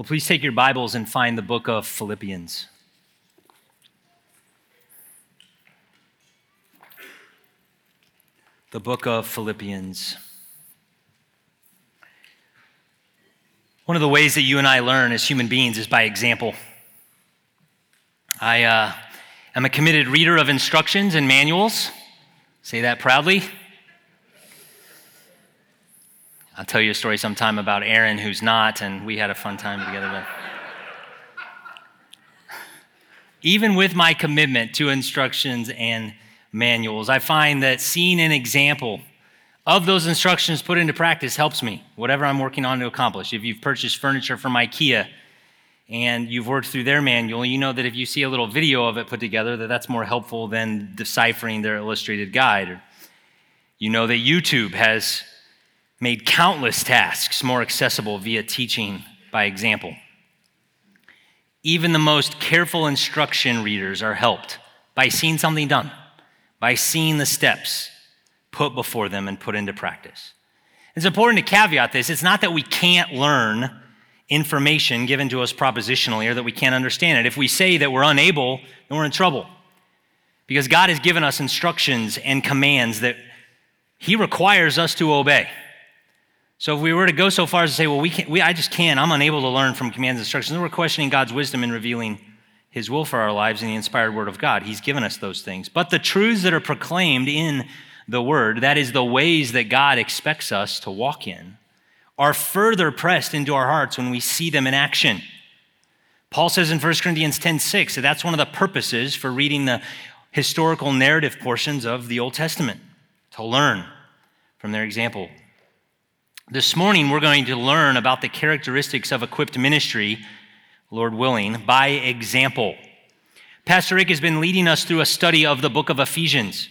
Well, please take your Bibles and find the book of Philippians. The book of Philippians. One of the ways that you and I learn as human beings is by example. I am a committed reader of instructions and manuals. Say that proudly. I'll tell you a story sometime about Aaron, who's not, and we had a fun time together. But even with my commitment to instructions and manuals, I find that seeing an example of those instructions put into practice helps me, whatever I'm working on to accomplish. If you've purchased furniture from IKEA and you've worked through their manual, you know that if you see a little video of it put together, that's more helpful than deciphering their illustrated guide. You know that YouTube has made countless tasks more accessible via teaching by example. Even the most careful instruction readers are helped by seeing something done, by seeing the steps put before them and put into practice. It's important to caveat this. It's not that we can't learn information given to us propositionally or that we can't understand it. If we say that we're unable, then we're in trouble, because God has given us instructions and commands that He requires us to obey. So if we were to go so far as to say, well, I'm unable to learn from commands and instructions, then we're questioning God's wisdom in revealing His will for our lives in the inspired Word of God. He's given us those things. But the truths that are proclaimed in the Word, that is the ways that God expects us to walk in, are further pressed into our hearts when we see them in action. Paul says in 1 Corinthians 10:6 that that's one of the purposes for reading the historical narrative portions of the Old Testament, to learn from their example. This morning, we're going to learn about the characteristics of equipped ministry, Lord willing, by example. Pastor Rick has been leading us through a study of the book of Ephesians,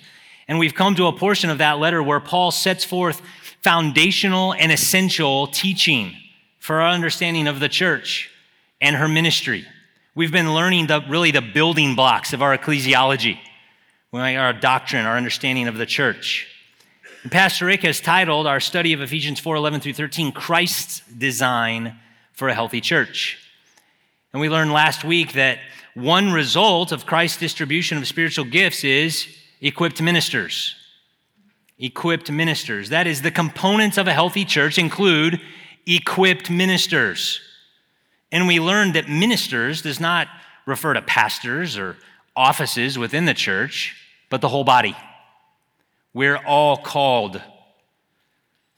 and we've come to a portion of that letter where Paul sets forth foundational and essential teaching for our understanding of the church and her ministry. We've been learning the building blocks of our ecclesiology, our doctrine, our understanding of the church. And Pastor Rick has titled our study of Ephesians 4:11 through 13, Christ's Design for a Healthy Church. And we learned last week that one result of Christ's distribution of spiritual gifts is equipped ministers. Equipped ministers. That is, the components of a healthy church include equipped ministers. And we learned that ministers does not refer to pastors or offices within the church, but the whole body. We're all called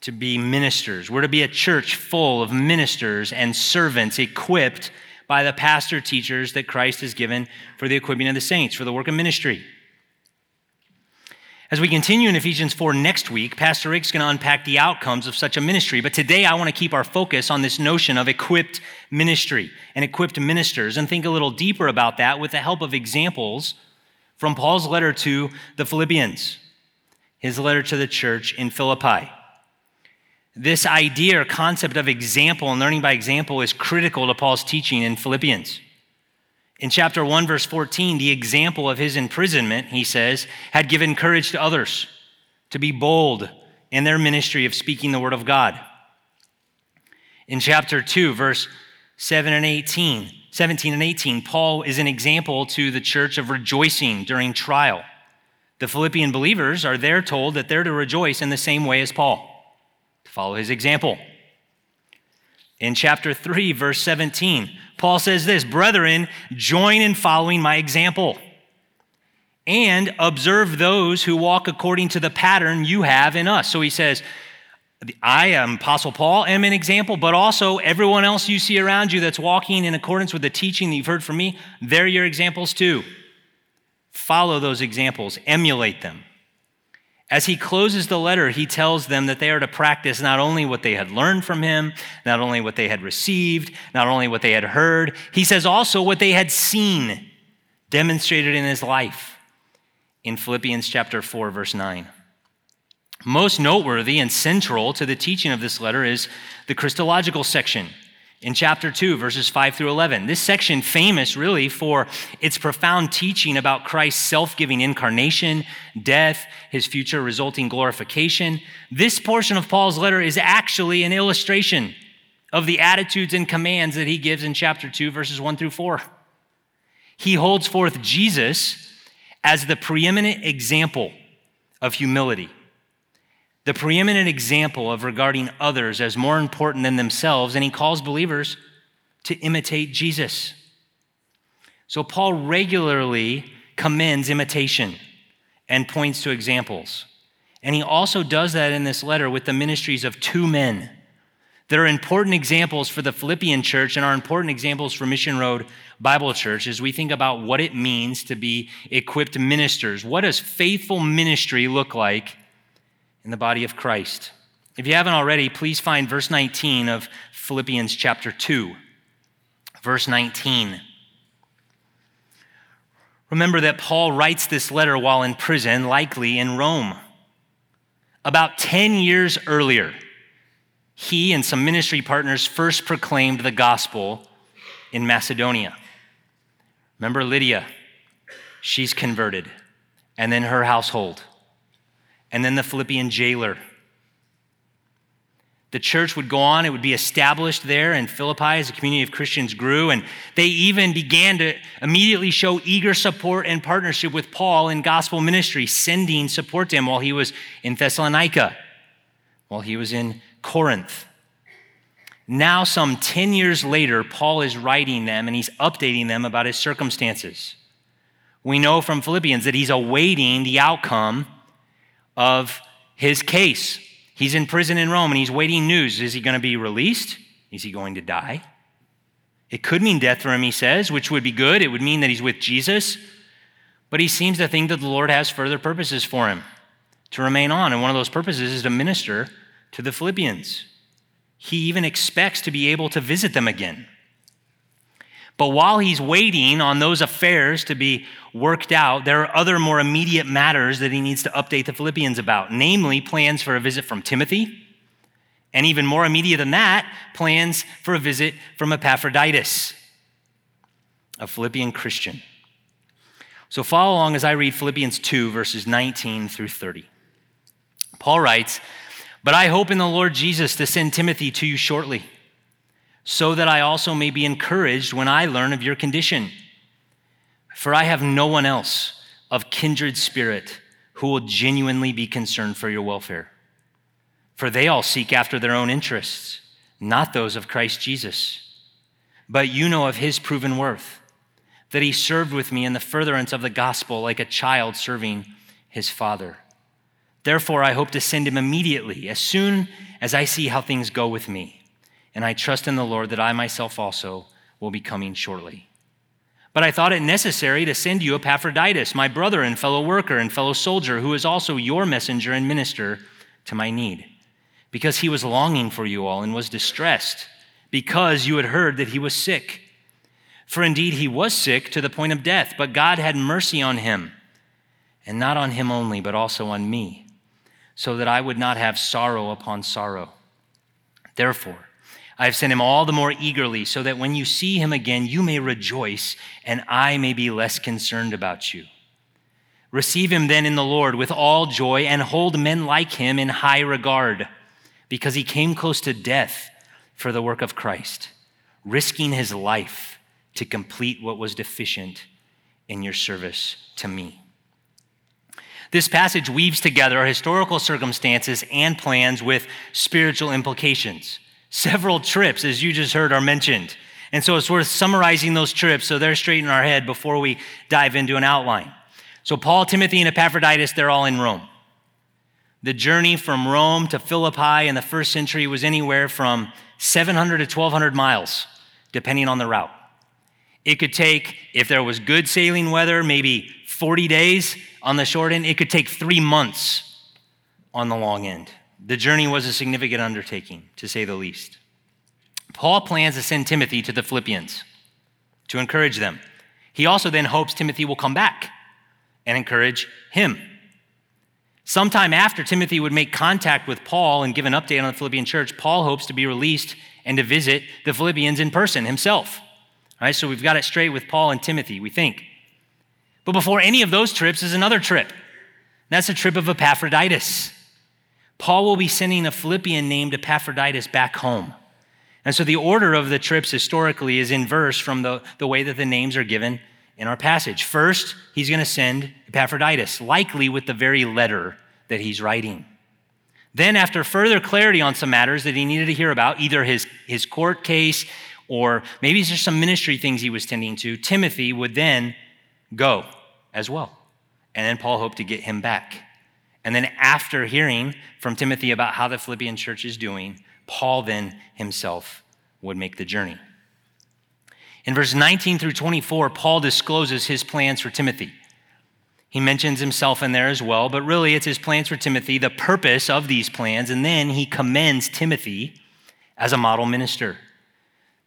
to be ministers. We're to be a church full of ministers and servants equipped by the pastor teachers that Christ has given for the equipping of the saints, for the work of ministry. As we continue in Ephesians 4 next week, Pastor Rick's going to unpack the outcomes of such a ministry. But today I want to keep our focus on this notion of equipped ministry and equipped ministers and think a little deeper about that with the help of examples from Paul's letter to the Philippians, his letter to the church in Philippi. This idea or concept of example and learning by example is critical to Paul's teaching in Philippians. In chapter 1, verse 14, the example of his imprisonment, he says, had given courage to others to be bold in their ministry of speaking the word of God. In chapter 2, verse 17 and 18, Paul is an example to the church of rejoicing during trial. The Philippian believers are there told that they're to rejoice in the same way as Paul, to follow his example. In chapter 3, verse 17, Paul says this, "Brethren, join in following my example and observe those who walk according to the pattern you have in us." So he says, I am Apostle Paul, am an example, but also everyone else you see around you that's walking in accordance with the teaching that you've heard from me, they're your examples too. Follow those examples, emulate them. As he closes the letter, he tells them that they are to practice not only what they had learned from him, not only what they had received, not only what they had heard, he says also what they had seen demonstrated in his life in Philippians chapter 4, verse 9. Most noteworthy and central to the teaching of this letter is the Christological section. In chapter 2, verses 5 through 11, this section famous really for its profound teaching about Christ's self-giving incarnation, death, his future resulting glorification. This portion of Paul's letter is actually an illustration of the attitudes and commands that he gives in chapter 2, verses 1-4. He holds forth Jesus as the preeminent example of humility, the preeminent example of regarding others as more important than themselves, and he calls believers to imitate Jesus. So Paul regularly commends imitation and points to examples. And he also does that in this letter with the ministries of two men that are important examples for the Philippian church and are important examples for Mission Road Bible Church as we think about what it means to be equipped ministers. What does faithful ministry look like in the body of Christ? If you haven't already, please find verse 19 of Philippians chapter 2. Verse 19. Remember that Paul writes this letter while in prison, likely in Rome. About 10 years earlier, he and some ministry partners first proclaimed the gospel in Macedonia. Remember Lydia? She's converted, and then her household, and then the Philippian jailer. The church would go on. It would be established there in Philippi as a community of Christians grew, and they even began to immediately show eager support and partnership with Paul in gospel ministry, sending support to him while he was in Thessalonica, while he was in Corinth. Now, some 10 years later, Paul is writing them, and he's updating them about his circumstances. We know from Philippians that he's awaiting the outcome of his case. He's in prison in Rome, and he's waiting news. Is he going to be released? Is he going to die? It could mean death for him, he says, which would be good. It would mean that he's with Jesus. But he seems to think that the Lord has further purposes for him to remain on, and one of those purposes is to minister to the Philippians. He even expects to be able to visit them again. But while he's waiting on those affairs to be worked out, there are other more immediate matters that he needs to update the Philippians about, namely plans for a visit from Timothy, and even more immediate than that, plans for a visit from Epaphroditus, a Philippian Christian. So follow along as I read Philippians 2, verses 19-30. Paul writes, "But I hope in the Lord Jesus to send Timothy to you shortly, so that I also may be encouraged when I learn of your condition. For I have no one else of kindred spirit who will genuinely be concerned for your welfare. For they all seek after their own interests, not those of Christ Jesus. But you know of his proven worth, that he served with me in the furtherance of the gospel like a child serving his father. Therefore, I hope to send him immediately, as soon as I see how things go with me. And I trust in the Lord that I myself also will be coming shortly. But I thought it necessary to send you Epaphroditus, my brother and fellow worker and fellow soldier, who is also your messenger and minister to my need, because he was longing for you all and was distressed, because you had heard that he was sick. For indeed he was sick to the point of death, but God had mercy on him, and not on him only, but also on me, so that I would not have sorrow upon sorrow. Therefore, I have sent him all the more eagerly, so that when you see him again, you may rejoice, and I may be less concerned about you. Receive him then in the Lord with all joy, and hold men like him in high regard, because he came close to death for the work of Christ, risking his life to complete what was deficient in your service to me." This passage weaves together our historical circumstances and plans with spiritual implications. Several trips, as you just heard, are mentioned. And so it's worth summarizing those trips so they're straight in our head before we dive into an outline. So Paul, Timothy, and Epaphroditus, they're all in Rome. The journey from Rome to Philippi in the first century was anywhere from 700 to 1,200 miles, depending on the route. It could take, if there was good sailing weather, maybe 40 days on the short end. It could take 3 months on the long end. The journey was a significant undertaking, to say the least. Paul plans to send Timothy to the Philippians to encourage them. He also then hopes Timothy will come back and encourage him. Sometime after Timothy would make contact with Paul and give an update on the Philippian church, Paul hopes to be released and to visit the Philippians in person himself. All right, so we've got it straight with Paul and Timothy, we think. But before any of those trips is another trip. That's the trip of Epaphroditus. Paul will be sending a Philippian named Epaphroditus back home And so the order of the trips historically is inverse from the way that the names are given in our passage. First, he's going to send Epaphroditus, likely with the very letter that he's writing. Then after further clarity on some matters that he needed to hear about, either his court case or maybe it's just some ministry things he was tending to, Timothy would then go as well. And then Paul hoped to get him back. And then after hearing from Timothy about how the Philippian church is doing, Paul then himself would make the journey. In verse 19 through 24, Paul discloses his plans for Timothy. He mentions himself in there as well, but really it's his plans for Timothy, the purpose of these plans, and then he commends Timothy as a model minister.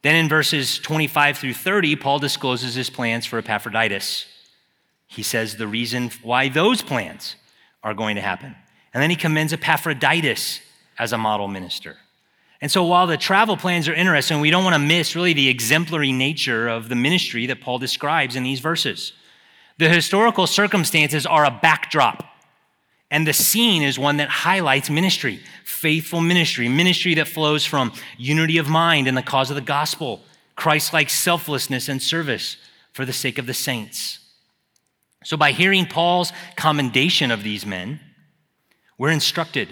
Then in verses 25 through 30, Paul discloses his plans for Epaphroditus. He says the reason why those plans are going to happen. And then he commends Epaphroditus as a model minister. And so while the travel plans are interesting, we don't want to miss really the exemplary nature of the ministry that Paul describes in these verses. The historical circumstances are a backdrop, and the scene is one that highlights ministry, faithful ministry, ministry that flows from unity of mind in the cause of the gospel, Christ-like selflessness and service for the sake of the saints. So by hearing Paul's commendation of these men, we're instructed,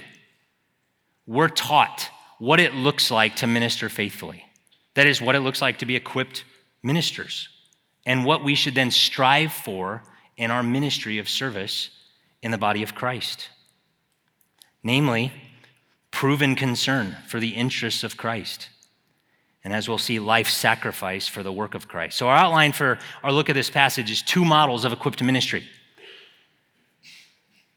we're taught what it looks like to minister faithfully. That is what it looks like to be equipped ministers, and what we should then strive for in our ministry of service in the body of Christ. Namely, proven concern for the interests of Christ. And as we'll see, life sacrifice for the work of Christ. So our outline for our look at this passage is two models of equipped ministry.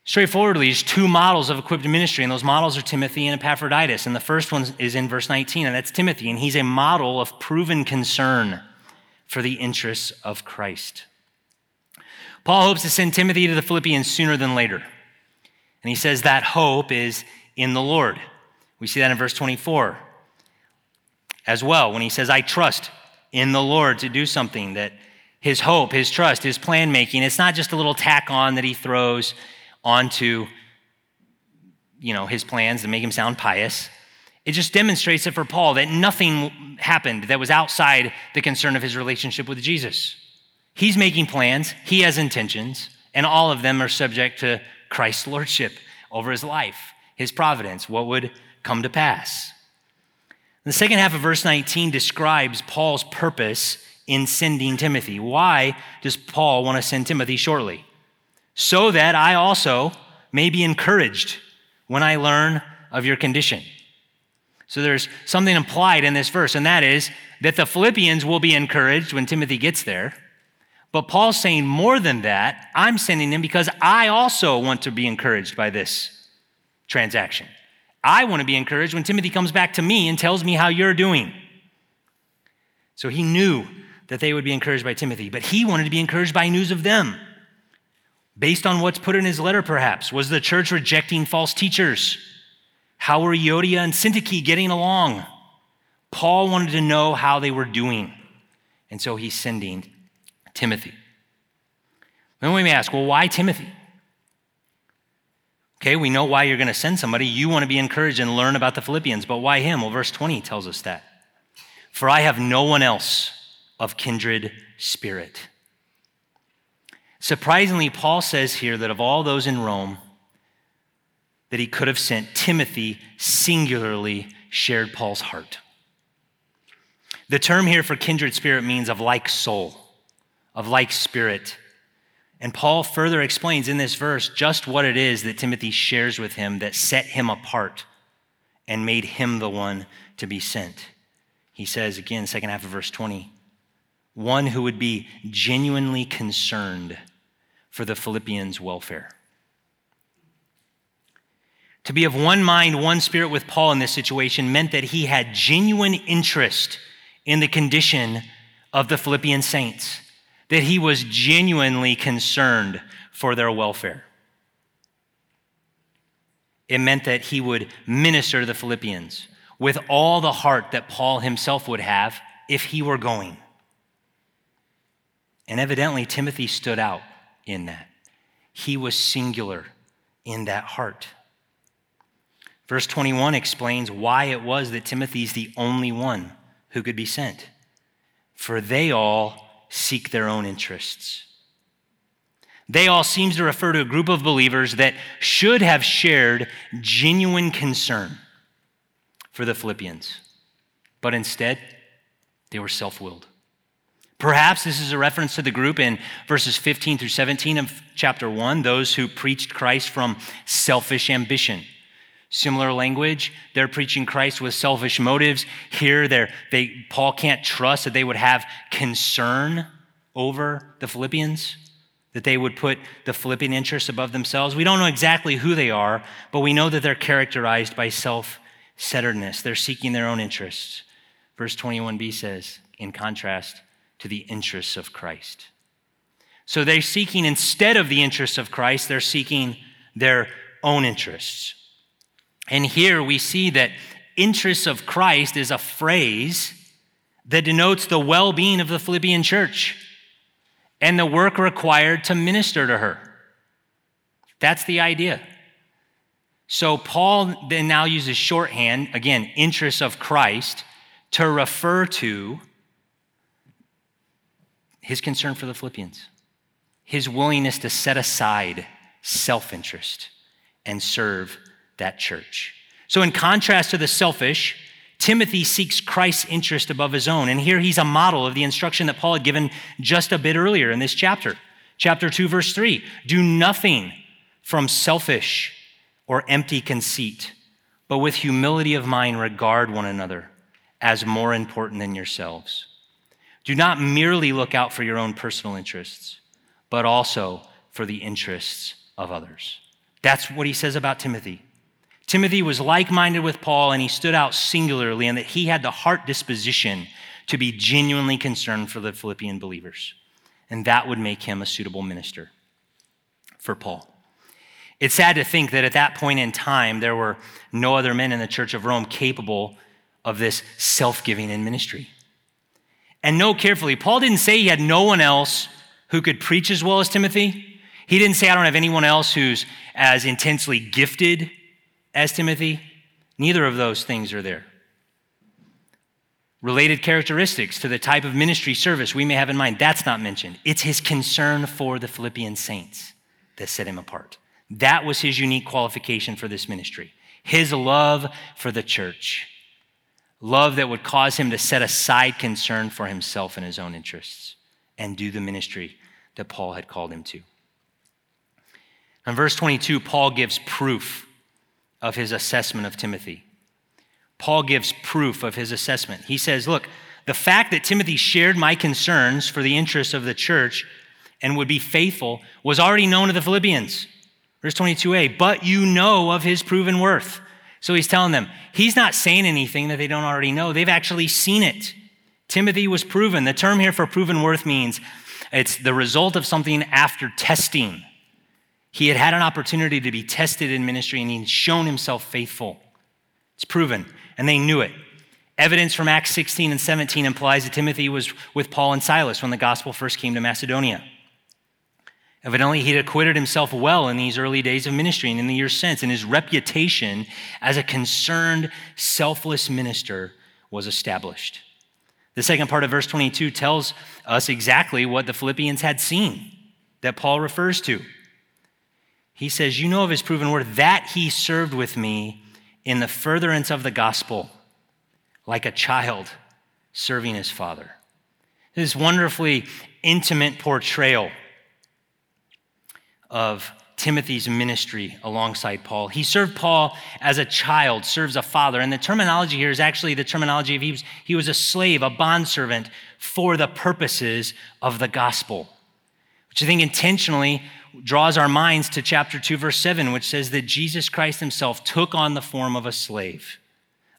Straightforwardly, there's two models of equipped ministry, and those models are Timothy and Epaphroditus. And the first one is in verse 19, and that's Timothy, and he's a model of proven concern for the interests of Christ. Paul hopes to send Timothy to the Philippians sooner than later. And he says that hope is in the Lord. We see that in verse 24 as well, when he says, I trust in the Lord to do something, that his hope, his trust, his plan making, it's not just a little tack on that he throws onto, his plans to make him sound pious. It just demonstrates that for Paul that nothing happened that was outside the concern of his relationship with Jesus. He's making plans, he has intentions, and all of them are subject to Christ's lordship over his life, his providence, what would come to pass. The second half of verse 19 describes Paul's purpose in sending Timothy. Why does Paul want to send Timothy shortly? So that I also may be encouraged when I learn of your condition. So there's something implied in this verse, and that is that the Philippians will be encouraged when Timothy gets there. But Paul's saying more than that, I'm sending him because I also want to be encouraged by this transaction. I want to be encouraged when Timothy comes back to me and tells me how you're doing. So he knew that they would be encouraged by Timothy, but he wanted to be encouraged by news of them. Based on what's put in his letter, perhaps, was the church rejecting false teachers? How were Euodia and Syntyche getting along? Paul wanted to know how they were doing, and so he's sending Timothy. Then we may ask, well, why Timothy? Okay, we know why you're going to send somebody. You want to be encouraged and learn about the Philippians, but why him? Well, verse 20 tells us that. For I have no one else of kindred spirit. Surprisingly, Paul says here that of all those in Rome, that he could have sent, Timothy singularly shared Paul's heart. The term here for kindred spirit means of like soul, of like spirit. And Paul further explains in this verse just what it is that Timothy shares with him that set him apart and made him the one to be sent. He says, again, second half of verse 20, one who would be genuinely concerned for the Philippians' welfare. To be of one mind, one spirit with Paul in this situation meant that he had genuine interest in the condition of the Philippian saints, that he was genuinely concerned for their welfare. It meant that he would minister to the Philippians with all the heart that Paul himself would have if he were going. And evidently, Timothy stood out in that. He was singular in that heart. Verse 21 explains why it was that Timothy's the only one who could be sent, for they all seek their own interests. They all seems to refer to a group of believers that should have shared genuine concern for the Philippians, but instead they were self-willed. Perhaps this is a reference to the group in verses 15 through 17 of chapter 1, those who preached Christ from selfish ambition. Similar language, they're preaching Christ with selfish motives. Here, Paul can't trust that they would have concern over the Philippians, that they would put the Philippian interests above themselves. We don't know exactly who they are, but we know that they're characterized by self-centeredness. They're seeking their own interests. Verse 21b says, in contrast to the interests of Christ. So they're seeking, instead of the interests of Christ, they're seeking their own interests. And here we see that interests of Christ is a phrase that denotes the well-being of the Philippian church and the work required to minister to her. That's the idea. So Paul then now uses shorthand, again, interests of Christ, to refer to his concern for the Philippians, his willingness to set aside self-interest and serve that church. So in contrast to the selfish, Timothy seeks Christ's interest above his own. And here he's a model of the instruction that Paul had given just a bit earlier in this chapter. Chapter 2, verse 3, do nothing from selfish or empty conceit, but with humility of mind regard one another as more important than yourselves. Do not merely look out for your own personal interests, but also for the interests of others. That's what he says about Timothy. Timothy was like-minded with Paul, and he stood out singularly in that he had the heart disposition to be genuinely concerned for the Philippian believers. And that would make him a suitable minister for Paul. It's sad to think that at that point in time, there were no other men in the Church of Rome capable of this self-giving in ministry. And note carefully, Paul didn't say he had no one else who could preach as well as Timothy. He didn't say, I don't have anyone else who's as intensely gifted as Timothy. Neither of those things are there. Related characteristics to the type of ministry service we may have in mind, that's not mentioned. It's his concern for the Philippian saints that set him apart. That was his unique qualification for this ministry, his love for the church, love that would cause him to set aside concern for himself and his own interests and do the ministry that Paul had called him to. In verse 22, Paul gives proof of his assessment of Timothy. Paul gives proof of his assessment. He says, look, the fact that Timothy shared my concerns for the interests of the church and would be faithful was already known to the Philippians. Verse 22a, but you know of his proven worth. So he's telling them, he's not saying anything that they don't already know. They've actually seen it. Timothy was proven. The term here for proven worth means it's the result of something after testing. He had had an opportunity to be tested in ministry, and he'd shown himself faithful. It's proven, and they knew it. Evidence from Acts 16 and 17 implies that Timothy was with Paul and Silas when the gospel first came to Macedonia. Evidently, he had acquitted himself well in these early days of ministry and in the years since, and his reputation as a concerned, selfless minister was established. The second part of verse 22 tells us exactly what the Philippians had seen that Paul refers to. He says, you know of his proven worth, that he served with me in the furtherance of the gospel, like a child serving his father. This wonderfully intimate portrayal of Timothy's ministry alongside Paul. He served Paul as a child, serves a father. And the terminology here is actually the terminology of he was a slave, a bondservant for the purposes of the gospel, which I think intentionally draws our minds to chapter 2, verse 7, which says that Jesus Christ himself took on the form of a slave,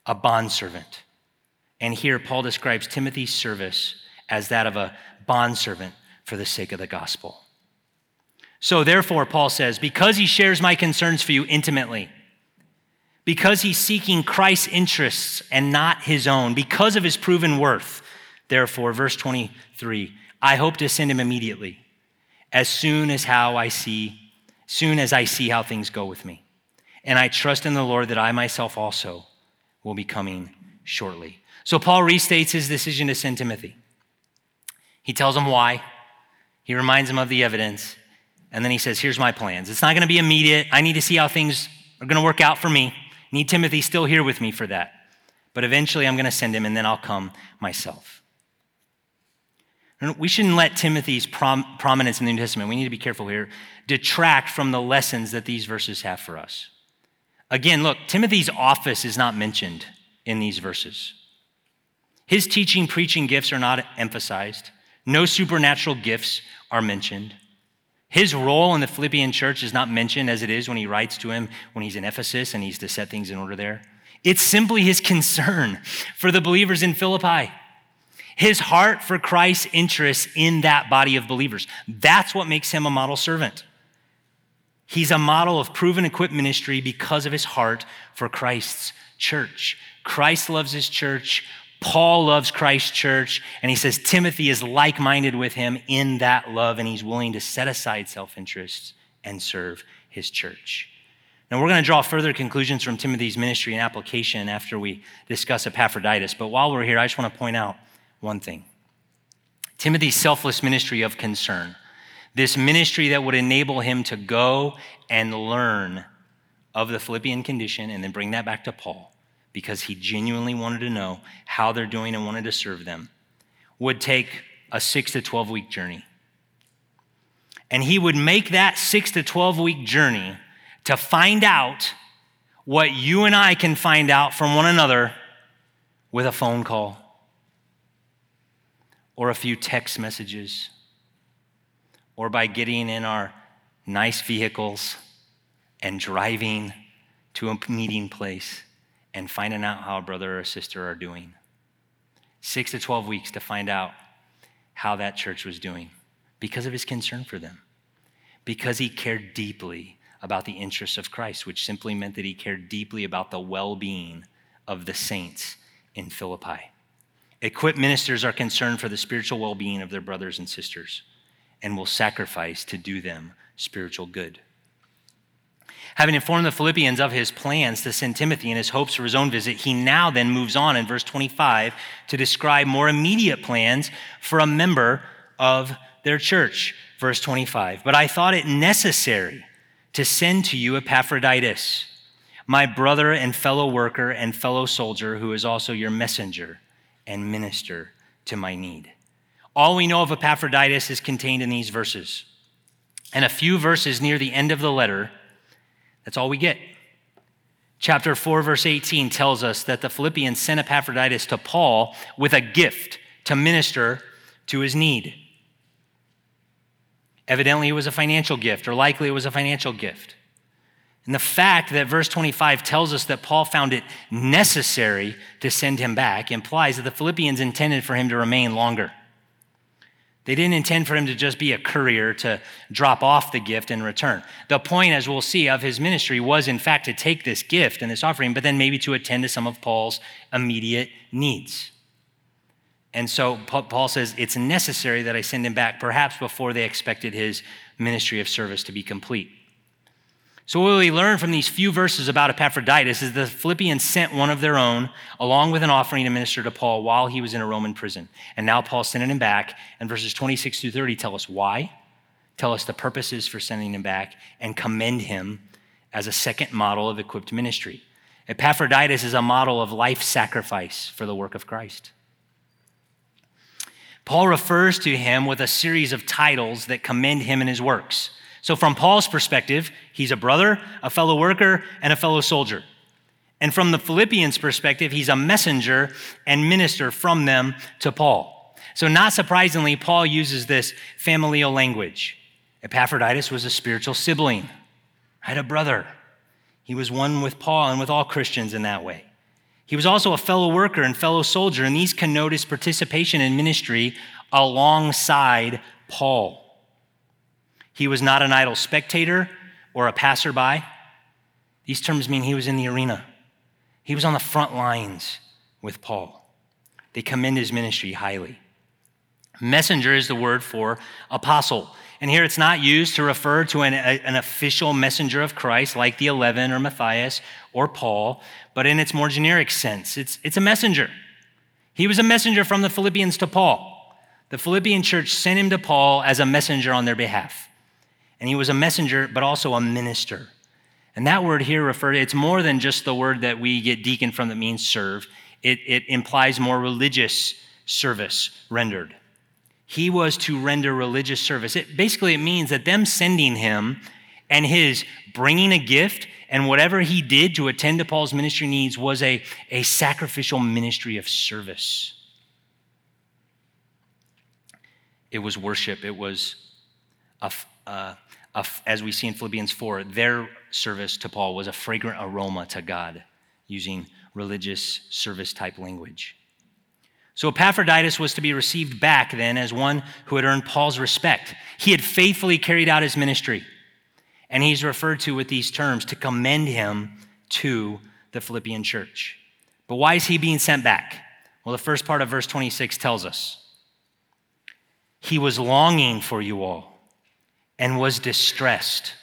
a bondservant. And here Paul describes Timothy's service as that of a bondservant for the sake of the gospel. So therefore, Paul says, because he shares my concerns for you intimately, because he's seeking Christ's interests and not his own, because of his proven worth, therefore, verse 23, I hope to send him immediately, as soon as I see how things go with me. And I trust in the Lord that I myself also will be coming shortly. So Paul restates his decision to send Timothy. He tells him why. He reminds him of the evidence. And then he says, here's my plans. It's not going to be immediate. I need to see how things are going to work out for me. I need Timothy still here with me for that. But eventually I'm going to send him, and then I'll come myself. We shouldn't let Timothy's prominence in the New Testament, we need to be careful here, detract from the lessons that these verses have for us. Again, look, Timothy's office is not mentioned in these verses. His teaching, preaching gifts are not emphasized. No supernatural gifts are mentioned. His role in the Philippian church is not mentioned as it is when he writes to him when he's in Ephesus and he's to set things in order there. It's simply his concern for the believers in Philippi. His heart for Christ's interest in that body of believers. That's what makes him a model servant. He's a model of proven equipped ministry because of his heart for Christ's church. Christ loves his church. Paul loves Christ's church. And he says Timothy is like-minded with him in that love, and he's willing to set aside self-interest and serve his church. Now, we're going to draw further conclusions from Timothy's ministry and application after we discuss Epaphroditus. But while we're here, I just want to point out one thing. Timothy's selfless ministry of concern, this ministry that would enable him to go and learn of the Philippian condition and then bring that back to Paul because he genuinely wanted to know how they're doing and wanted to serve them, would take a 6 to 12 week journey. And he would make that 6 to 12 week journey to find out what you and I can find out from one another with a phone call, or a few text messages, or by getting in our nice vehicles and driving to a meeting place and finding out how a brother or a sister are doing. 6 to 12 weeks to find out how that church was doing because of his concern for them, because he cared deeply about the interests of Christ, which simply meant that he cared deeply about the well-being of the saints in Philippi. Equipped ministers are concerned for the spiritual well-being of their brothers and sisters and will sacrifice to do them spiritual good. Having informed the Philippians of his plans to send Timothy and his hopes for his own visit, he now then moves on in verse 25 to describe more immediate plans for a member of their church. Verse 25, "But I thought it necessary to send to you Epaphroditus, my brother and fellow worker and fellow soldier, who is also your messenger and minister to my need." All we know of Epaphroditus is contained in these verses. And a few verses near the end of the letter, that's all we get. Chapter 4, verse 18 tells us that the Philippians sent Epaphroditus to Paul with a gift to minister to his need. Evidently, it was a financial gift, or likely it was a financial gift. And the fact that verse 25 tells us that Paul found it necessary to send him back implies that the Philippians intended for him to remain longer. They didn't intend for him to just be a courier to drop off the gift and return. The point, as we'll see, of his ministry was, in fact, to take this gift and this offering, but then maybe to attend to some of Paul's immediate needs. And so Paul says, it's necessary that I send him back, perhaps before they expected his ministry of service to be complete. So what we learn from these few verses about Epaphroditus is the Philippians sent one of their own along with an offering to minister to Paul while he was in a Roman prison. And now Paul's sending him back, and verses 26 through 30 tell us why, tell us the purposes for sending him back, and commend him as a second model of equipped ministry. Epaphroditus is a model of life sacrifice for the work of Christ. Paul refers to him with a series of titles that commend him and his works. So from Paul's perspective, he's a brother, a fellow worker, and a fellow soldier. And from the Philippians' perspective, he's a messenger and minister from them to Paul. So not surprisingly, Paul uses this familial language. Epaphroditus was a spiritual sibling, right? A brother. He was one with Paul and with all Christians in that way. He was also a fellow worker and fellow soldier, and these connote his participation in ministry alongside Paul. He was not an idle spectator or a passerby. These terms mean he was in the arena. He was on the front lines with Paul. They commend his ministry highly. Messenger is the word for apostle. And here it's not used to refer to an official messenger of Christ like the 11 or Matthias or Paul, but in its more generic sense, it's a messenger. He was a messenger from the Philippians to Paul. The Philippian church sent him to Paul as a messenger on their behalf. And he was a messenger, but also a minister. And that word here it's more than just the word that we get deacon from that means serve. It implies more religious service rendered. He was to render religious service. It means that them sending him and his bringing a gift and whatever he did to attend to Paul's ministry needs was a sacrificial ministry of service. It was worship. It was, as we see in Philippians 4, their service to Paul was a fragrant aroma to God, using religious service-type language. So Epaphroditus was to be received back then as one who had earned Paul's respect. He had faithfully carried out his ministry, and he's referred to with these terms to commend him to the Philippian church. But why is he being sent back? Well, the first part of verse 26 tells us. He was longing for you all and was distressed.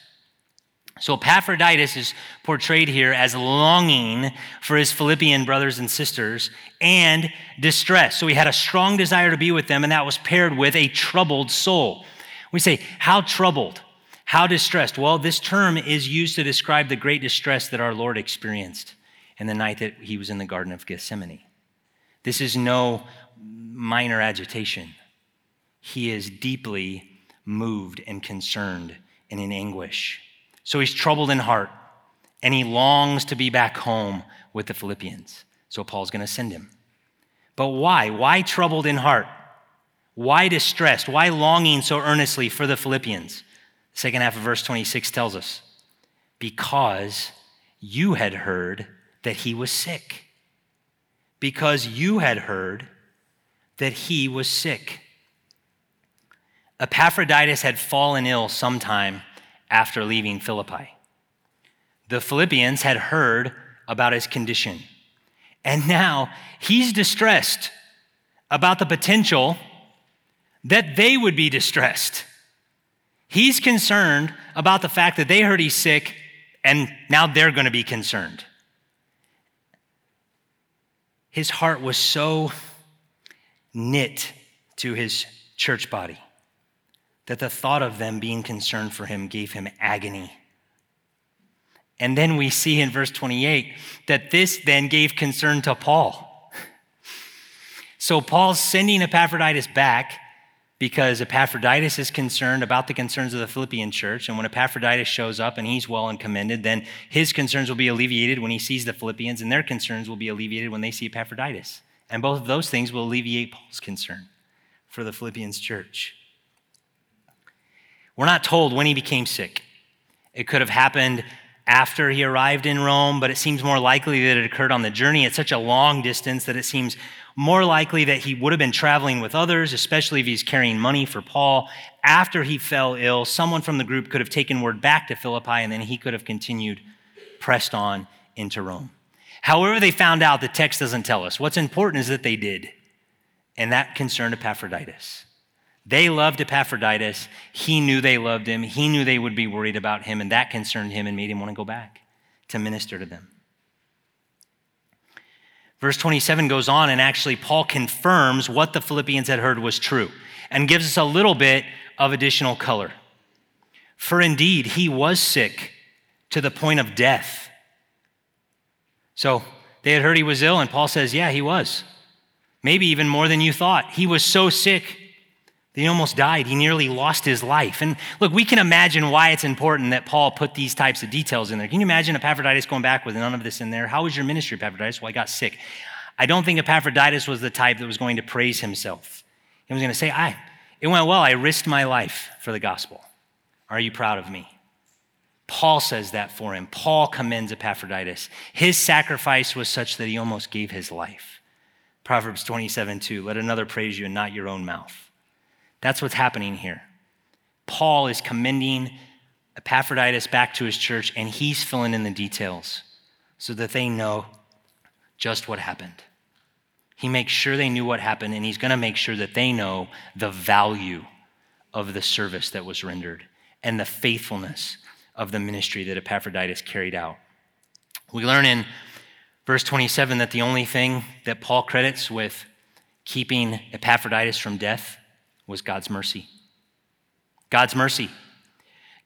So Epaphroditus is portrayed here as longing for his Philippian brothers and sisters and distress. So he had a strong desire to be with them, and that was paired with a troubled soul. We say, how troubled? How distressed? Well, this term is used to describe the great distress that our Lord experienced in the night that he was in the Garden of Gethsemane. This is no minor agitation. He is deeply moved and concerned and in anguish. So he's troubled in heart, and he longs to be back home with the Philippians. So Paul's going to send him. But why? Why troubled in heart? Why distressed? Why longing so earnestly for the Philippians? The second half of verse 26 tells us, because you had heard that he was sick. Because you had heard that he was sick. Epaphroditus had fallen ill sometime after leaving Philippi. The Philippians had heard about his condition, and now he's distressed about the potential that they would be distressed. He's concerned about the fact that they heard he's sick, and now they're going to be concerned. His heart was so knit to his church body that the thought of them being concerned for him gave him agony. And then we see in verse 28 that this then gave concern to Paul. So Paul's sending Epaphroditus back because Epaphroditus is concerned about the concerns of the Philippian church. And when Epaphroditus shows up and he's well and commended, then his concerns will be alleviated when he sees the Philippians, and their concerns will be alleviated when they see Epaphroditus. And both of those things will alleviate Paul's concern for the Philippians church. We're not told when he became sick. It could have happened after he arrived in Rome, but it seems more likely that it occurred on the journey. It's such a long distance that it seems more likely that he would have been traveling with others, especially if he's carrying money for Paul. After he fell ill, someone from the group could have taken word back to Philippi, and then he could have continued, pressed on into Rome. However they found out, the text doesn't tell us. What's important is that they did, and that concerned Epaphroditus. They loved Epaphroditus. He knew they loved him. He knew they would be worried about him, and that concerned him and made him want to go back to minister to them. Verse 27 goes on, and actually Paul confirms what the Philippians had heard was true and gives us a little bit of additional color. For indeed, he was sick to the point of death. So they had heard he was ill, and Paul says, yeah, he was. Maybe even more than you thought. He was so sick that he almost died. He nearly lost his life. And look, we can imagine why it's important that Paul put these types of details in there. Can you imagine Epaphroditus going back with none of this in there? How was your ministry, Epaphroditus? Well, I got sick. I don't think Epaphroditus was the type that was going to praise himself. He was going to say, it went well. I risked my life for the gospel. Are you proud of me? Paul says that for him. Paul commends Epaphroditus. His sacrifice was such that he almost gave his life. Proverbs 27:2, let another praise you and not your own mouth. That's what's happening here. Paul is commending Epaphroditus back to his church, and he's filling in the details so that they know just what happened. He makes sure they knew what happened, and he's going to make sure that they know the value of the service that was rendered and the faithfulness of the ministry that Epaphroditus carried out. We learn in verse 27 that the only thing that Paul credits with Keeping Epaphroditus from death was God's mercy. God's mercy.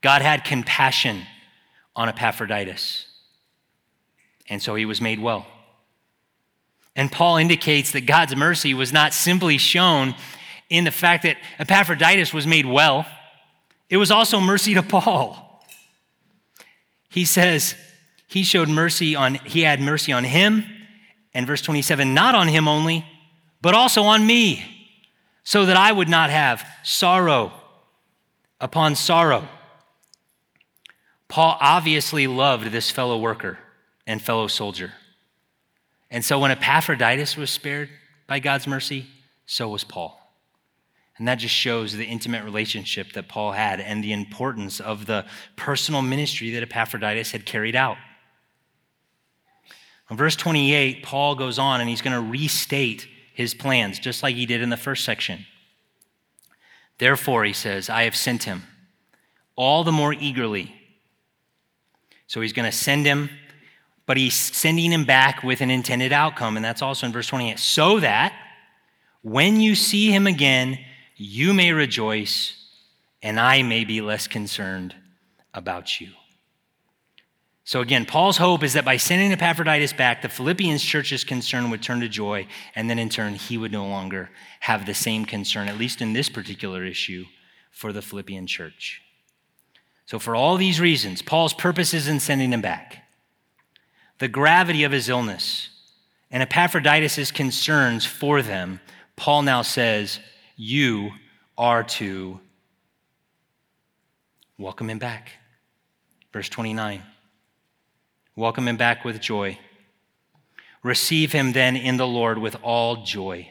God had compassion on Epaphroditus, and so he was made well. And Paul indicates that God's mercy was not simply shown in the fact that Epaphroditus was made well. It was also mercy to Paul. He says he had mercy on him, and verse 27, not on him only, but also on me, so that I would not have sorrow upon sorrow. Paul obviously loved this fellow worker and fellow soldier. And so when Epaphroditus was spared by God's mercy, so was Paul. And that just shows the intimate relationship that Paul had and the importance of the personal ministry that Epaphroditus had carried out. In verse 28, Paul goes on and he's going to restate his plans, just like he did in the first section. Therefore, he says, I have sent him all the more eagerly. So he's going to send him, but he's sending him back with an intended outcome, and that's also in verse 28, so that when you see him again, you may rejoice, and I may be less concerned about you. So again, Paul's hope is that by sending Epaphroditus back, the Philippians church's concern would turn to joy, and then in turn, he would no longer have the same concern, at least in this particular issue, for the Philippian church. So for all these reasons, Paul's purpose is in sending him back. The gravity of his illness and Epaphroditus' concerns for them, Paul now says, you are to welcome him back. Verse 29, welcome him back with joy. Receive him then in the Lord with all joy.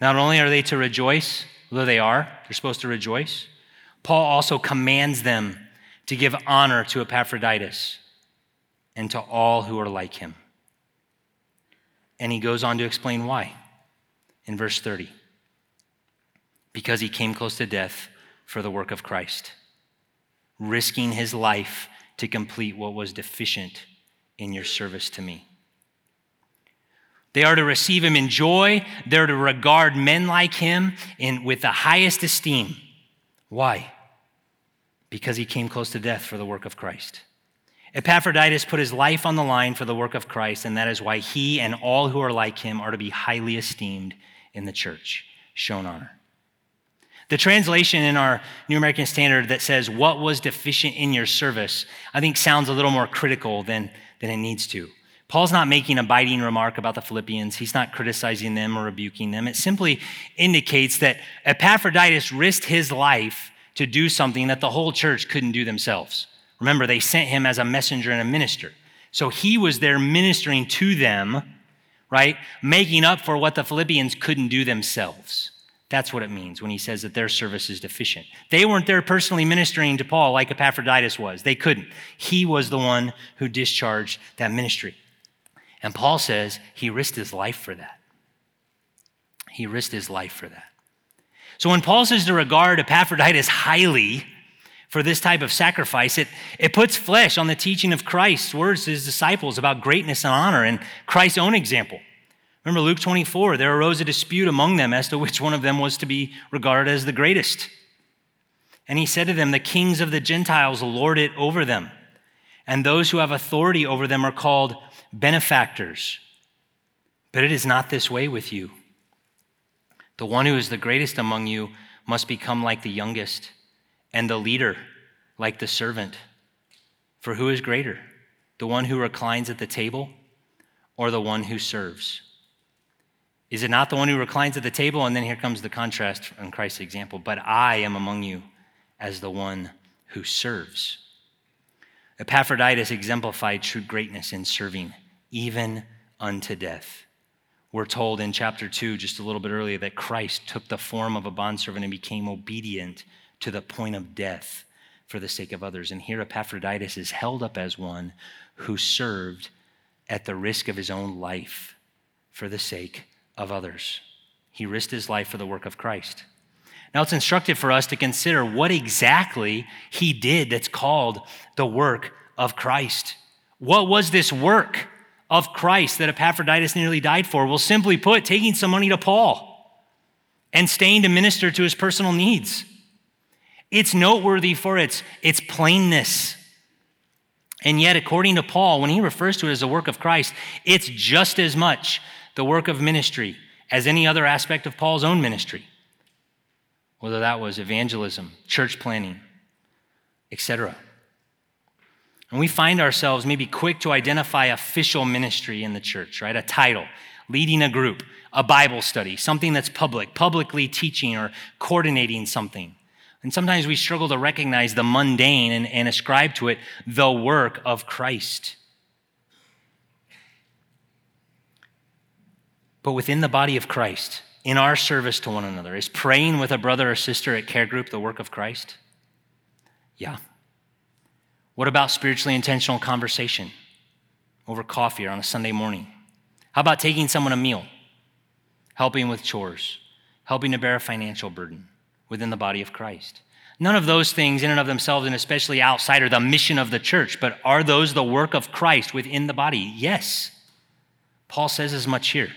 Not only are they to rejoice, although they're supposed to rejoice, Paul also commands them to give honor to Epaphroditus and to all who are like him. And he goes on to explain why in verse 30. Because he came close to death for the work of Christ, risking his life to complete what was deficient in your service to me. They are to receive him in joy. They're to regard men like him with the highest esteem. Why? Because he came close to death for the work of Christ. Epaphroditus put his life on the line for the work of Christ, and that is why he and all who are like him are to be highly esteemed in the church, shown honor. The translation in our New American Standard that says, what was deficient in your service, I think sounds a little more critical than it needs to. Paul's not making a biting remark about the Philippians. He's not criticizing them or rebuking them. It simply indicates that Epaphroditus risked his life to do something that the whole church couldn't do themselves. Remember, they sent him as a messenger and a minister. So he was there ministering to them, right? Making up for what the Philippians couldn't do themselves. That's what it means when he says that their service is deficient. They weren't there personally ministering to Paul like Epaphroditus was. They couldn't. He was the one who discharged that ministry. And Paul says he risked his life for that. He risked his life for that. So when Paul says to regard Epaphroditus highly for this type of sacrifice, it puts flesh on the teaching of Christ's words to his disciples about greatness and honor and Christ's own example. Remember Luke 24, there arose a dispute among them as to which one of them was to be regarded as the greatest. And he said to them, the kings of the Gentiles lord it over them, and those who have authority over them are called benefactors. But it is not this way with you. The one who is the greatest among you must become like the youngest, and the leader like the servant. For who is greater, the one who reclines at the table or the one who serves? Is it not the one who reclines at the table? And then here comes the contrast in Christ's example. But I am among you as the one who serves. Epaphroditus exemplified true greatness in serving, even unto death. We're told in chapter 2, just a little bit earlier, that Christ took the form of a bondservant and became obedient to the point of death for the sake of others. And here Epaphroditus is held up as one who served at the risk of his own life for the sake of others. He risked his life for the work of Christ. Now it's instructive for us to consider what exactly he did that's called the work of Christ. What was this work of Christ that Epaphroditus nearly died for? Well, simply put, taking some money to Paul and staying to minister to his personal needs. It's noteworthy for its plainness. And yet, according to Paul, when he refers to it as the work of Christ, it's just as much the work of ministry as any other aspect of Paul's own ministry, whether that was evangelism, church planning, etc. And we find ourselves maybe quick to identify official ministry in the church, right? A title, leading a group, a Bible study, something that's publicly teaching or coordinating something. And sometimes we struggle to recognize the mundane and ascribe to it the work of Christ. But within the body of Christ, in our service to one another, is praying with a brother or sister at care group the work of Christ? Yeah. What about spiritually intentional conversation over coffee or on a Sunday morning? How about taking someone a meal, helping with chores, helping to bear a financial burden within the body of Christ? None of those things in and of themselves, and especially outside, are the mission of the church, but are those the work of Christ within the body? Yes. Paul says as much here.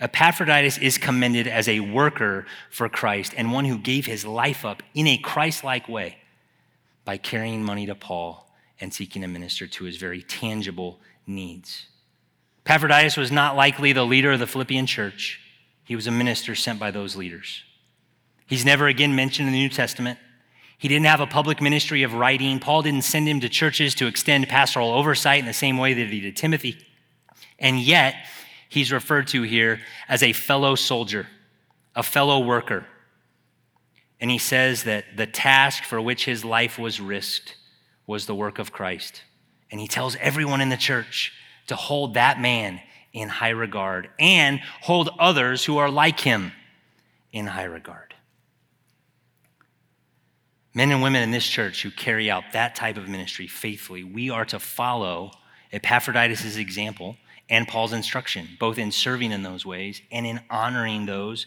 Epaphroditus is commended as a worker for Christ and one who gave his life up in a Christ-like way by carrying money to Paul and seeking to minister to his very tangible needs. Epaphroditus was not likely the leader of the Philippian church. He was a minister sent by those leaders. He's never again mentioned in the New Testament. He didn't have a public ministry of writing. Paul didn't send him to churches to extend pastoral oversight in the same way that he did Timothy. And yet, he's referred to here as a fellow soldier, a fellow worker. And he says that the task for which his life was risked was the work of Christ. And he tells everyone in the church to hold that man in high regard and hold others who are like him in high regard. Men and women in this church who carry out that type of ministry faithfully, we are to follow Epaphroditus' example and Paul's instruction, both in serving in those ways and in honoring those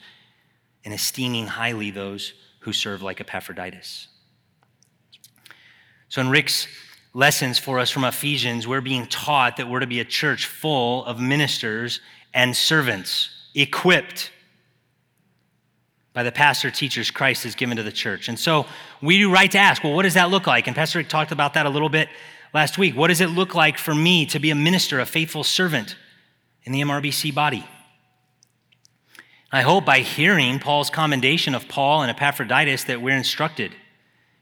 and esteeming highly those who serve like Epaphroditus. So in Rick's lessons for us from Ephesians, we're being taught that we're to be a church full of ministers and servants, equipped by the pastor teachers Christ has given to the church. And so we do right to ask, well, what does that look like? And Pastor Rick talked about that a little bit last week. What does it look like for me to be a minister, a faithful servant in the MRBC body? I hope by hearing Paul's commendation of Paul and Epaphroditus that we're instructed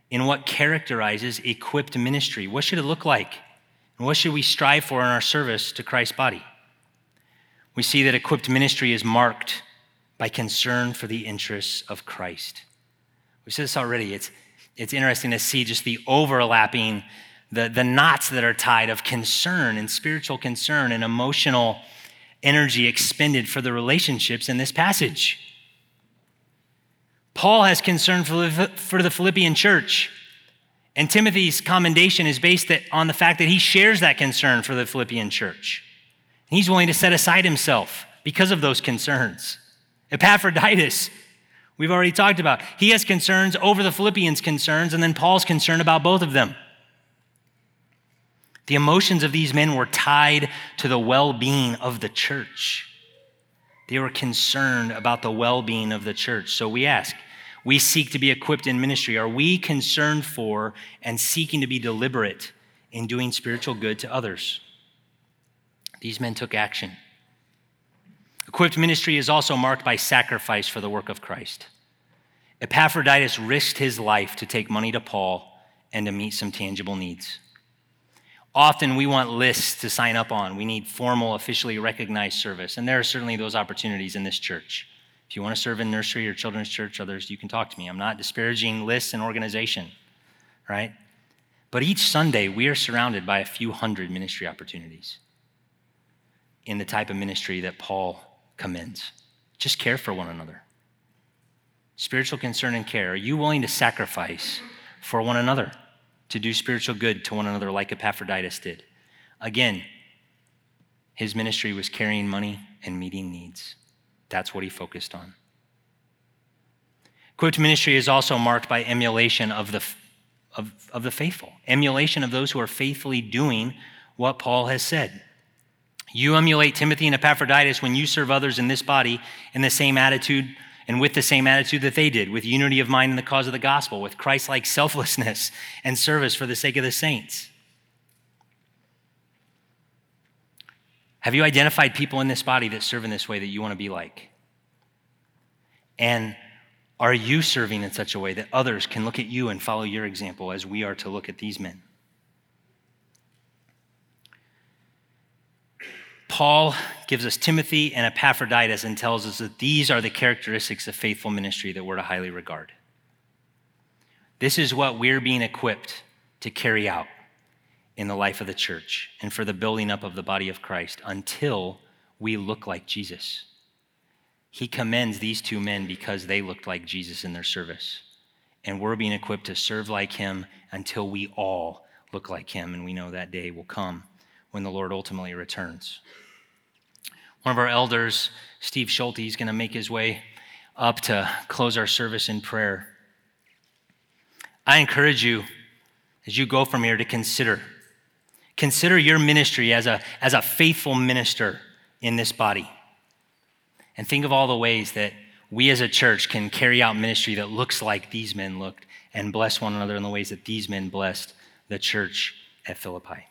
in what characterizes equipped ministry. What should it look like? And what should we strive for in our service to Christ's body? We see that equipped ministry is marked by concern for the interests of Christ. We said this already. It's interesting to see just the overlapping, the knots that are tied of concern and spiritual concern and emotional energy expended for the relationships in this passage. Paul has concern for the Philippian church, and Timothy's commendation is based on the fact that he shares that concern for the Philippian church. He's willing to set aside himself because of those concerns. Epaphroditus, we've already talked about. He has concerns over the Philippians' concerns, and then Paul's concern about both of them. The emotions of these men were tied to the well-being of the church. They were concerned about the well-being of the church. So we ask, we seek to be equipped in ministry. Are we concerned for and seeking to be deliberate in doing spiritual good to others? These men took action. Equipped ministry is also marked by sacrifice for the work of Christ. Epaphroditus risked his life to take money to Paul and to meet some tangible needs. Often we want lists to sign up on. We need formal, officially recognized service. And there are certainly those opportunities in this church. If you want to serve in nursery or children's church, others, you can talk to me. I'm not disparaging lists and organization, right? But each Sunday, we are surrounded by a few hundred ministry opportunities in the type of ministry that Paul commends. Just care for one another. Spiritual concern and care. Are you willing to sacrifice for one another, to do spiritual good to one another like Epaphroditus did? Again, his ministry was carrying money and meeting needs. That's what he focused on. Equipped ministry is also marked by emulation of the faithful, emulation of those who are faithfully doing what Paul has said. You emulate Timothy and Epaphroditus when you serve others in this body in the same attitude and with the same attitude that they did, with unity of mind in the cause of the gospel, with Christ-like selflessness and service for the sake of the saints. Have you identified people in this body that serve in this way that you want to be like? And are you serving in such a way that others can look at you and follow your example as we are to look at these men? Paul gives us Timothy and Epaphroditus and tells us that these are the characteristics of faithful ministry that we're to highly regard. This is what we're being equipped to carry out in the life of the church and for the building up of the body of Christ until we look like Jesus. He commends these two men because they looked like Jesus in their service. And we're being equipped to serve like him until we all look like him. And we know that day will come when the Lord ultimately returns. One of our elders, Steve Schulte, is going to make his way up to close our service in prayer. I encourage you, as you go from here, to consider your ministry as a faithful minister in this body. And think of all the ways that we as a church can carry out ministry that looks like these men looked and bless one another in the ways that these men blessed the church at Philippi.